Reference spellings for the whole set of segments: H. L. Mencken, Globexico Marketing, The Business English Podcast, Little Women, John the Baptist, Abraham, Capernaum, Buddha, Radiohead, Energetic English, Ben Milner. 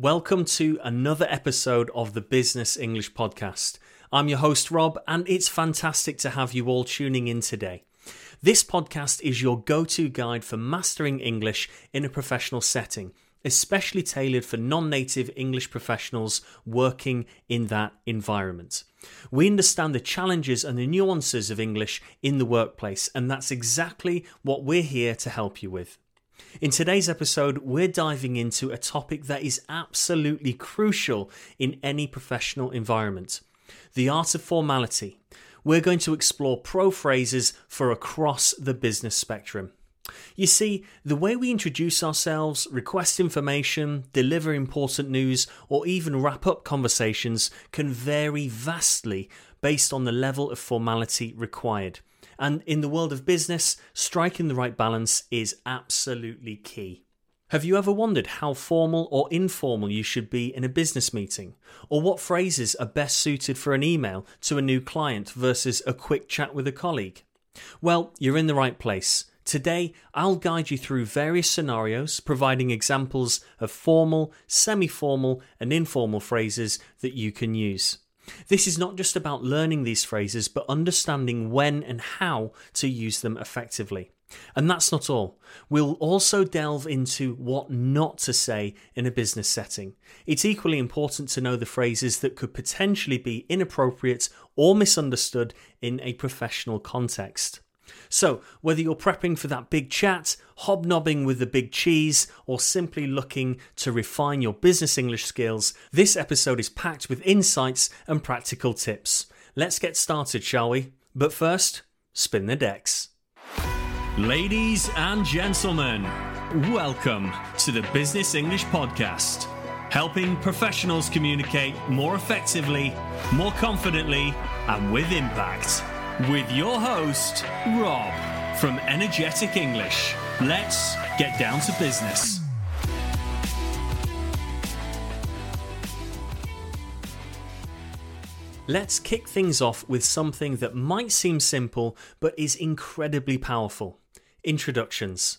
Welcome to another episode of the Business English Podcast. I'm your host, Rob, and it's fantastic to have you all tuning in today. This podcast is your go-to guide for mastering English in a professional setting, especially tailored for non-native English professionals working in that environment. We understand the challenges and the nuances of English in the workplace, and that's exactly what we're here to help you with. In today's episode, we're diving into a topic that is absolutely crucial in any professional environment: the art of formality. We're going to explore pro phrases for across the business spectrum. You see, the way we introduce ourselves, request information, deliver important news, or even wrap up conversations can vary vastly based on the level of formality required. And in the world of business, striking the right balance is absolutely key. Have you ever wondered how formal or informal you should be in a business meeting? Or what phrases are best suited for an email to a new client versus a quick chat with a colleague? Well, you're in the right place. Today, I'll guide you through various scenarios, providing examples of formal, semi-formal, and informal phrases that you can use. This is not just about learning these phrases, but understanding when and how to use them effectively. And that's not all. We'll also delve into what not to say in a business setting. It's equally important to know the phrases that could potentially be inappropriate or misunderstood in a professional context. So, whether you're prepping for that big chat, hobnobbing with the big cheese, or simply looking to refine your business English skills, this episode is packed with insights and practical tips. Let's get started, shall we? But first, spin the decks. Ladies and gentlemen, welcome to the Business English Podcast, helping professionals communicate more effectively, more confidently, and with impact. With your host, Rob, from Energetic English. Let's get down to business. Let's kick things off with something that might seem simple, but is incredibly powerful: introductions.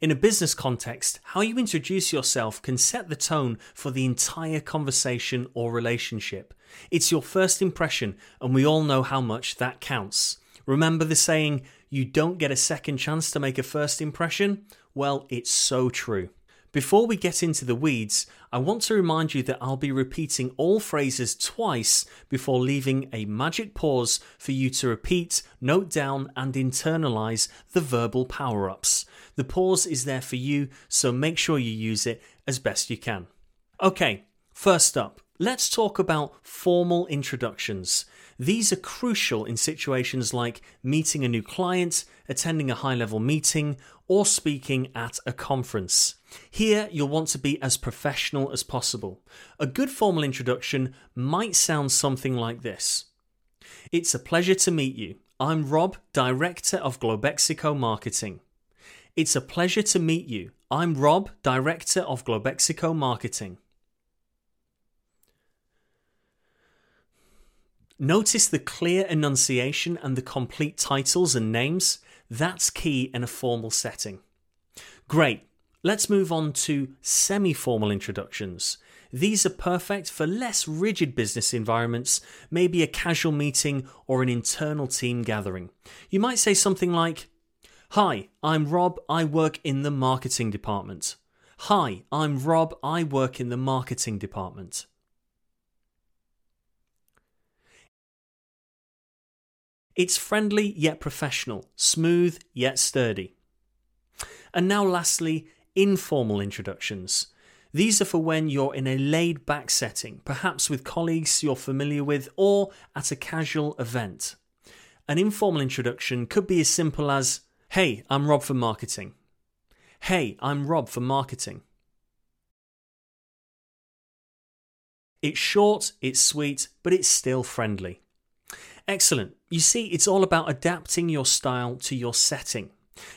In a business context, how you introduce yourself can set the tone for the entire conversation or relationship. It's your first impression, and we all know how much that counts. Remember the saying, you don't get a second chance to make a first impression? Well, it's so true. Before we get into the weeds, I want to remind you that I'll be repeating all phrases twice before leaving a magic pause for you to repeat, note down, and internalize the verbal power-ups. The pause is there for you, so make sure you use it as best you can. Okay, first up, let's talk about formal introductions. These are crucial in situations like meeting a new client, attending a high-level meeting, or speaking at a conference. Here, you'll want to be as professional as possible. A good formal introduction might sound something like this. It's a pleasure to meet you. I'm Rob, Director of Globexico Marketing. It's a pleasure to meet you. I'm Rob, Director of Globexico Marketing. Notice the clear enunciation and the complete titles and names. That's key in a formal setting. Great. Let's move on to semi-formal introductions. These are perfect for less rigid business environments, maybe a casual meeting or an internal team gathering. You might say something like, Hi, I'm Rob, I work in the marketing department. Hi, I'm Rob, I work in the marketing department. It's friendly yet professional, smooth yet sturdy. And now lastly, informal introductions. These are for when you're in a laid-back setting, perhaps with colleagues you're familiar with or at a casual event. An informal introduction could be as simple as, Hey, I'm Rob for marketing. Hey, I'm Rob for marketing. It's short, it's sweet, but it's still friendly. Excellent. You see, it's all about adapting your style to your setting.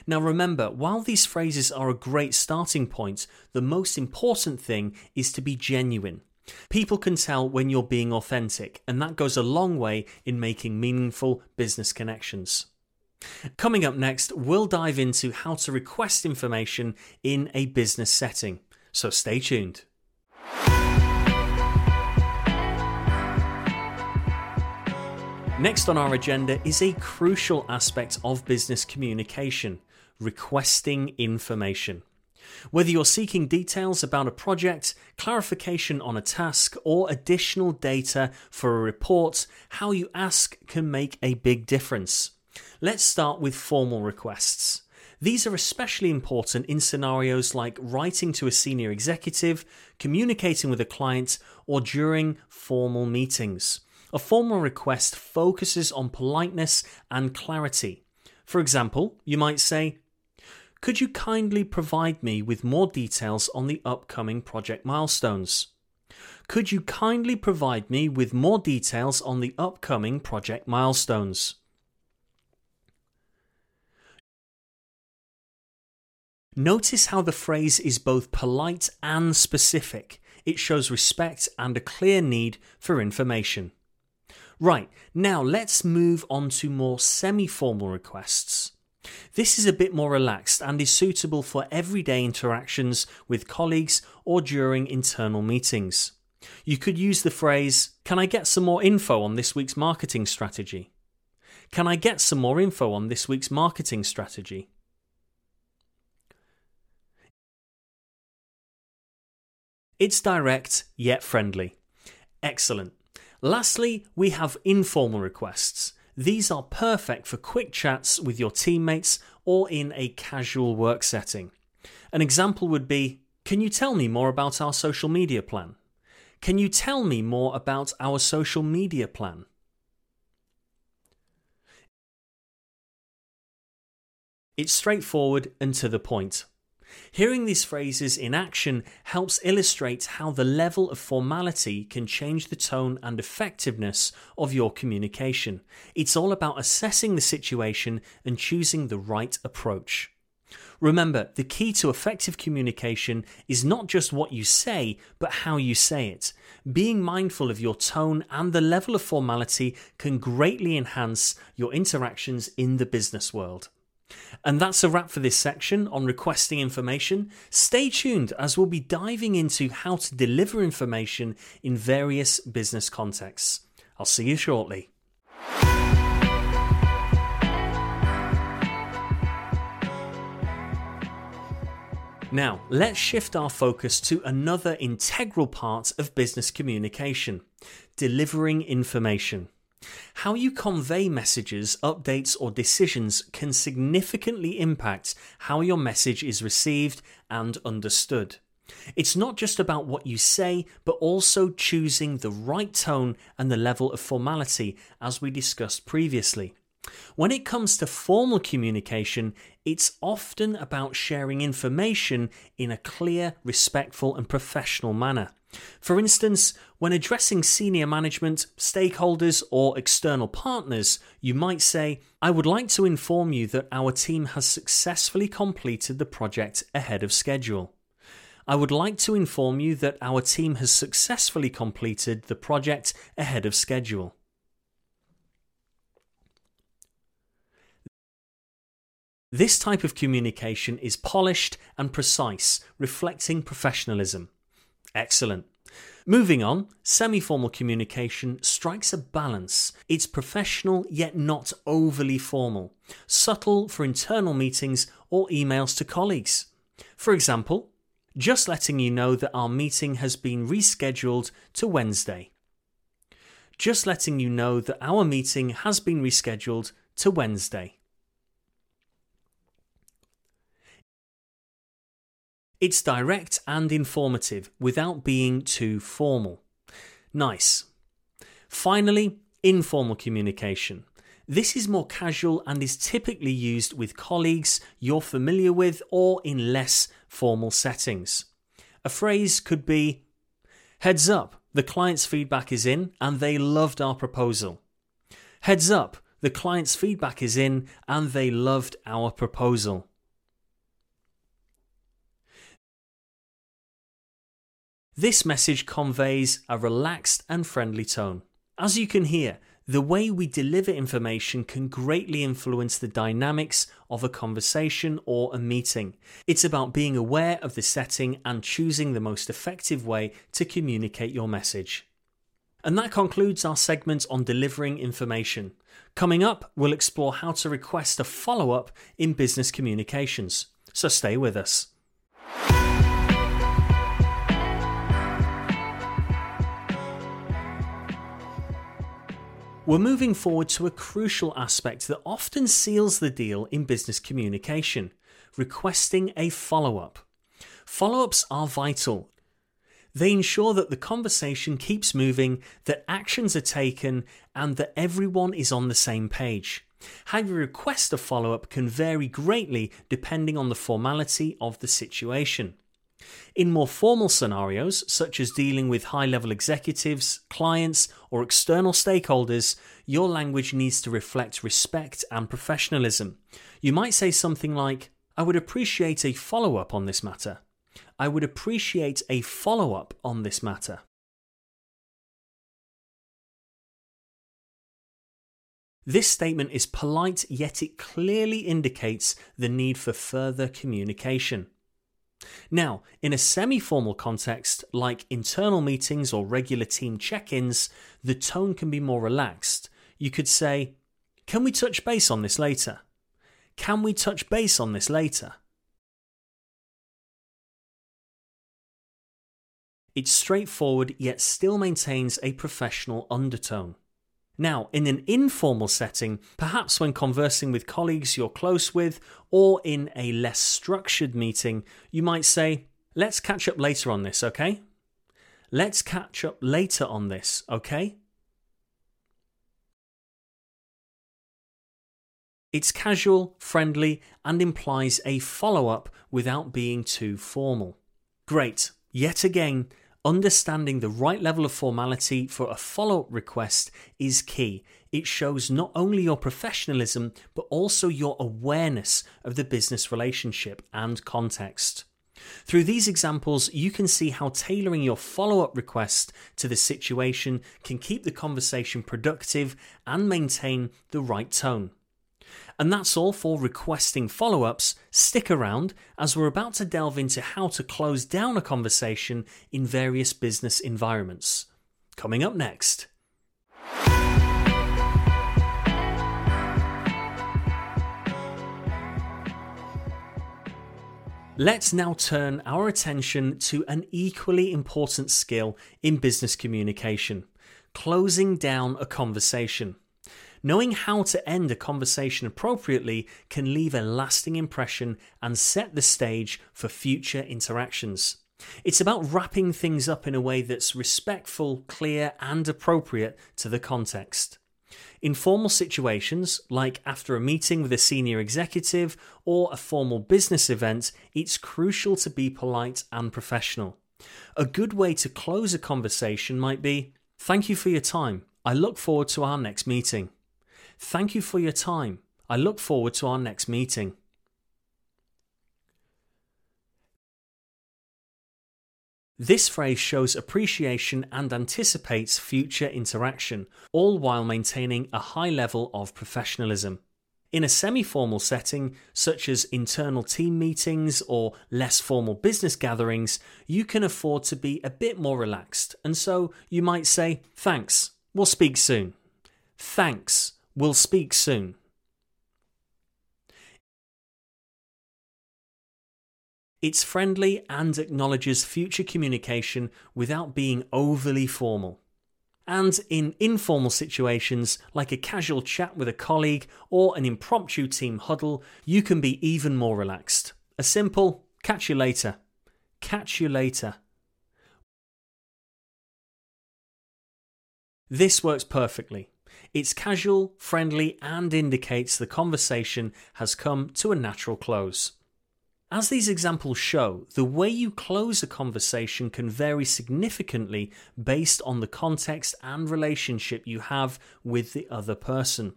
Now remember, while these phrases are a great starting point, the most important thing is to be genuine. People can tell when you're being authentic, and that goes a long way in making meaningful business connections. Coming up next, we'll dive into how to request information in a business setting. So stay tuned. Next on our agenda is a crucial aspect of business communication, requesting information. Whether you're seeking details about a project, clarification on a task, or additional data for a report, how you ask can make a big difference. Let's start with formal requests. These are especially important in scenarios like writing to a senior executive, communicating with a client, or during formal meetings. A formal request focuses on politeness and clarity. For example, you might say, "Could you kindly provide me with more details on the upcoming project milestones?" "Could you kindly provide me with more details on the upcoming project milestones?" Notice how the phrase is both polite and specific. It shows respect and a clear need for information. Right, now let's move on to more semi-formal requests. This is a bit more relaxed and is suitable for everyday interactions with colleagues or during internal meetings. You could use the phrase, "Can I get some more info on this week's marketing strategy?" "Can I get some more info on this week's marketing strategy?" It's direct, yet friendly. Excellent. Lastly, we have informal requests. These are perfect for quick chats with your teammates or in a casual work setting. An example would be, "Can you tell me more about our social media plan?" "Can you tell me more about our social media plan?" It's straightforward and to the point. Hearing these phrases in action helps illustrate how the level of formality can change the tone and effectiveness of your communication. It's all about assessing the situation and choosing the right approach. Remember, the key to effective communication is not just what you say, but how you say it. Being mindful of your tone and the level of formality can greatly enhance your interactions in the business world. And that's a wrap for this section on requesting information. Stay tuned as we'll be diving into how to deliver information in various business contexts. I'll see you shortly. Now, let's shift our focus to another integral part of business communication, delivering information. How you convey messages, updates, or decisions can significantly impact how your message is received and understood. It's not just about what you say, but also choosing the right tone and the level of formality, as we discussed previously. When it comes to formal communication, it's often about sharing information in a clear, respectful, and professional manner. For instance, when addressing senior management, stakeholders, or external partners, you might say, "I would like to inform you that our team has successfully completed the project ahead of schedule." "I would like to inform you that our team has successfully completed the project ahead of schedule." This type of communication is polished and precise, reflecting professionalism. Excellent. Moving on, semi-formal communication strikes a balance. It's professional yet not overly formal, subtle for internal meetings or emails to colleagues. For example, "Just letting you know that our meeting has been rescheduled to Wednesday." "Just letting you know that our meeting has been rescheduled to Wednesday." It's direct and informative without being too formal. Nice. Finally, informal communication. This is more casual and is typically used with colleagues you're familiar with or in less formal settings. A phrase could be, "Heads up, the client's feedback is in and they loved our proposal." "Heads up, the client's feedback is in and they loved our proposal." This message conveys a relaxed and friendly tone. As you can hear, the way we deliver information can greatly influence the dynamics of a conversation or a meeting. It's about being aware of the setting and choosing the most effective way to communicate your message. And that concludes our segment on delivering information. Coming up, we'll explore how to request a follow-up in business communications. So stay with us. We're moving forward to a crucial aspect that often seals the deal in business communication: requesting a follow-up. Follow-ups are vital. They ensure that the conversation keeps moving, that actions are taken, and that everyone is on the same page. How you request a follow-up can vary greatly depending on the formality of the situation. In more formal scenarios, such as dealing with high-level executives, clients, or external stakeholders, your language needs to reflect respect and professionalism. You might say something like, "I would appreciate a follow-up on this matter." "I would appreciate a follow-up on this matter." This statement is polite, yet it clearly indicates the need for further communication. Now, in a semi-formal context, like internal meetings or regular team check-ins, the tone can be more relaxed. You could say, "Can we touch base on this later?" "Can we touch base on this later?" It's straightforward, yet still maintains a professional undertone. Now, in an informal setting, perhaps when conversing with colleagues you're close with, or in a less structured meeting, you might say, "Let's catch up later on this, okay?" "Let's catch up later on this, okay?" It's casual, friendly, and implies a follow-up without being too formal. Great. Yet again, understanding the right level of formality for a follow-up request is key. It shows not only your professionalism, but also your awareness of the business relationship and context. Through these examples, you can see how tailoring your follow-up request to the situation can keep the conversation productive and maintain the right tone. And that's all for requesting follow-ups. Stick around as we're about to delve into how to close down a conversation in various business environments. Coming up next. Let's now turn our attention to an equally important skill in business communication: closing down a conversation. Knowing how to end a conversation appropriately can leave a lasting impression and set the stage for future interactions. It's about wrapping things up in a way that's respectful, clear, and appropriate to the context. In formal situations, like after a meeting with a senior executive or a formal business event, it's crucial to be polite and professional. A good way to close a conversation might be, "Thank you for your time. I look forward to our next meeting." "Thank you for your time. I look forward to our next meeting." This phrase shows appreciation and anticipates future interaction, all while maintaining a high level of professionalism. In a semi-formal setting, such as internal team meetings or less formal business gatherings, you can afford to be a bit more relaxed, and so you might say, "Thanks, we'll speak soon." "Thanks. We'll speak soon." It's friendly and acknowledges future communication without being overly formal. And in informal situations, like a casual chat with a colleague or an impromptu team huddle, you can be even more relaxed. A simple "catch you later." "Catch you later." This works perfectly. It's casual, friendly, and indicates the conversation has come to a natural close. As these examples show, the way you close a conversation can vary significantly based on the context and relationship you have with the other person.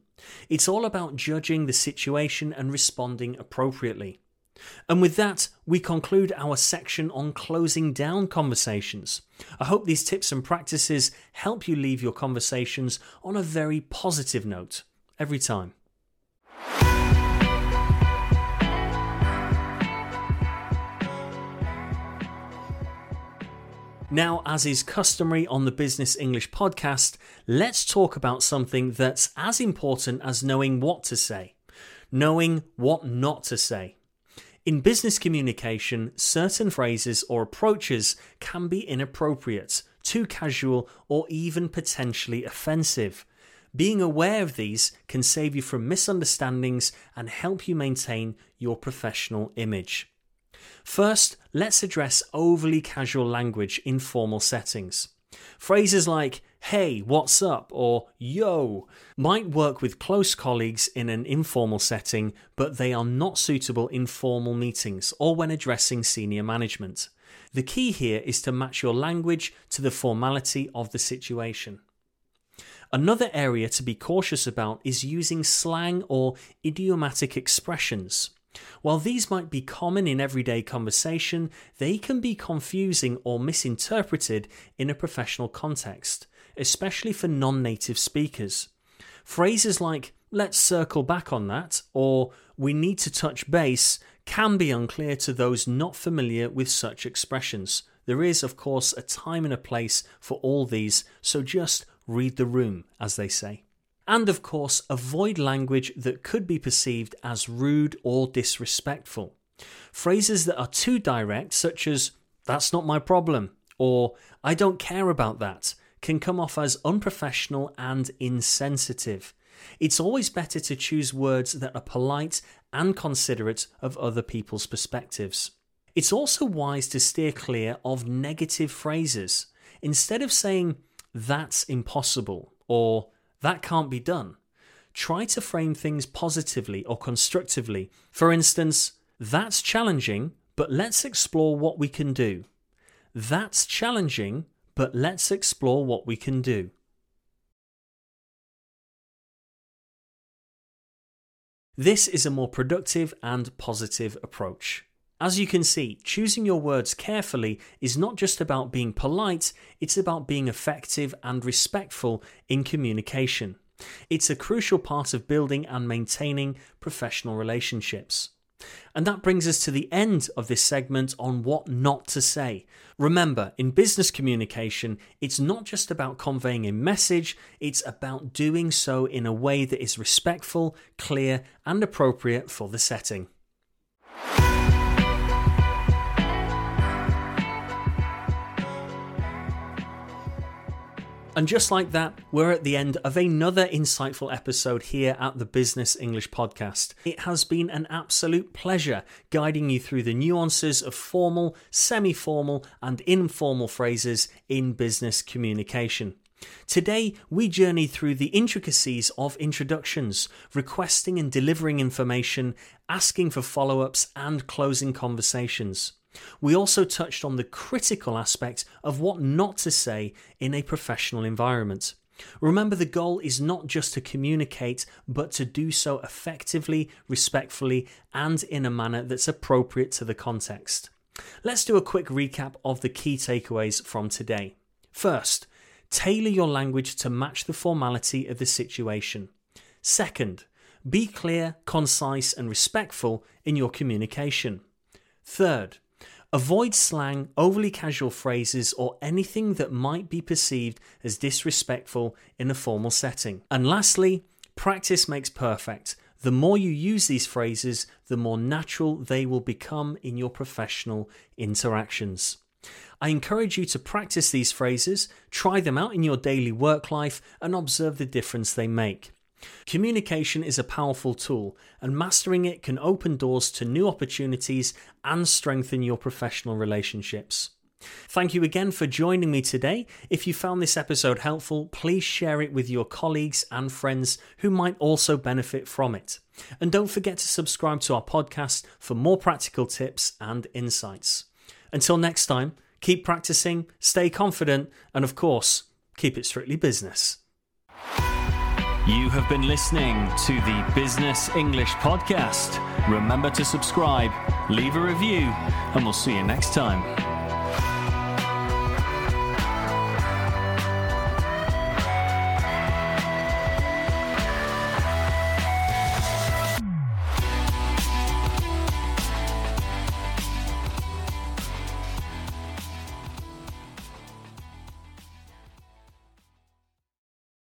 It's all about judging the situation and responding appropriately. And with that, we conclude our section on closing down conversations. I hope these tips and practices help you leave your conversations on a very positive note every time. Now, as is customary on the Business English podcast, let's talk about something that's as important as knowing what to say, knowing what not to say. In business communication, certain phrases or approaches can be inappropriate, too casual, or even potentially offensive. Being aware of these can save you from misunderstandings and help you maintain your professional image. First, let's address overly casual language in formal settings. Phrases like, hey, what's up, or yo, might work with close colleagues in an informal setting, but they are not suitable in formal meetings or when addressing senior management. The key here is to match your language to the formality of the situation. Another area to be cautious about is using slang or idiomatic expressions. While these might be common in everyday conversation, they can be confusing or misinterpreted in a professional context, especially for non-native speakers. Phrases like, let's circle back on that, or we need to touch base, can be unclear to those not familiar with such expressions. There is, of course, a time and a place for all these, so just read the room, as they say. And of course, avoid language that could be perceived as rude or disrespectful. Phrases that are too direct, such as, that's not my problem, or I don't care about that, can come off as unprofessional and insensitive. It's always better to choose words that are polite and considerate of other people's perspectives. It's also wise to steer clear of negative phrases. Instead of saying, that's impossible, or that can't be done, try to frame things positively or constructively. For instance, that's challenging, but let's explore what we can do. That's challenging, but let's explore what we can do. This is a more productive and positive approach. As you can see, choosing your words carefully is not just about being polite, it's about being effective and respectful in communication. It's a crucial part of building and maintaining professional relationships. And that brings us to the end of this segment on what not to say. Remember, in business communication, it's not just about conveying a message, it's about doing so in a way that is respectful, clear, and appropriate for the setting. And just like that, we're at the end of another insightful episode here at the Business English Podcast. It has been an absolute pleasure guiding you through the nuances of formal, semi-formal, and informal phrases in business communication. Today, we journey through the intricacies of introductions, requesting and delivering information, asking for follow-ups, and closing conversations. We also touched on the critical aspect of what not to say in a professional environment. Remember, the goal is not just to communicate, but to do so effectively, respectfully, and in a manner that's appropriate to the context. Let's do a quick recap of the key takeaways from today. First, tailor your language to match the formality of the situation. Second, be clear, concise, and respectful in your communication. Third, avoid slang, overly casual phrases, or anything that might be perceived as disrespectful in a formal setting. And lastly, practice makes perfect. The more you use these phrases, the more natural they will become in your professional interactions. I encourage you to practice these phrases, try them out in your daily work life, and observe the difference they make. Communication is a powerful tool, and mastering it can open doors to new opportunities and strengthen your professional relationships. Thank you again for joining me today. If you found this episode helpful, please share it with your colleagues and friends who might also benefit from it. And don't forget to subscribe to our podcast for more practical tips and insights. Until next time, keep practicing, stay confident, and of course, keep it strictly business. You have been listening to the Business English Podcast. Remember to subscribe, leave a review, and we'll see you next time.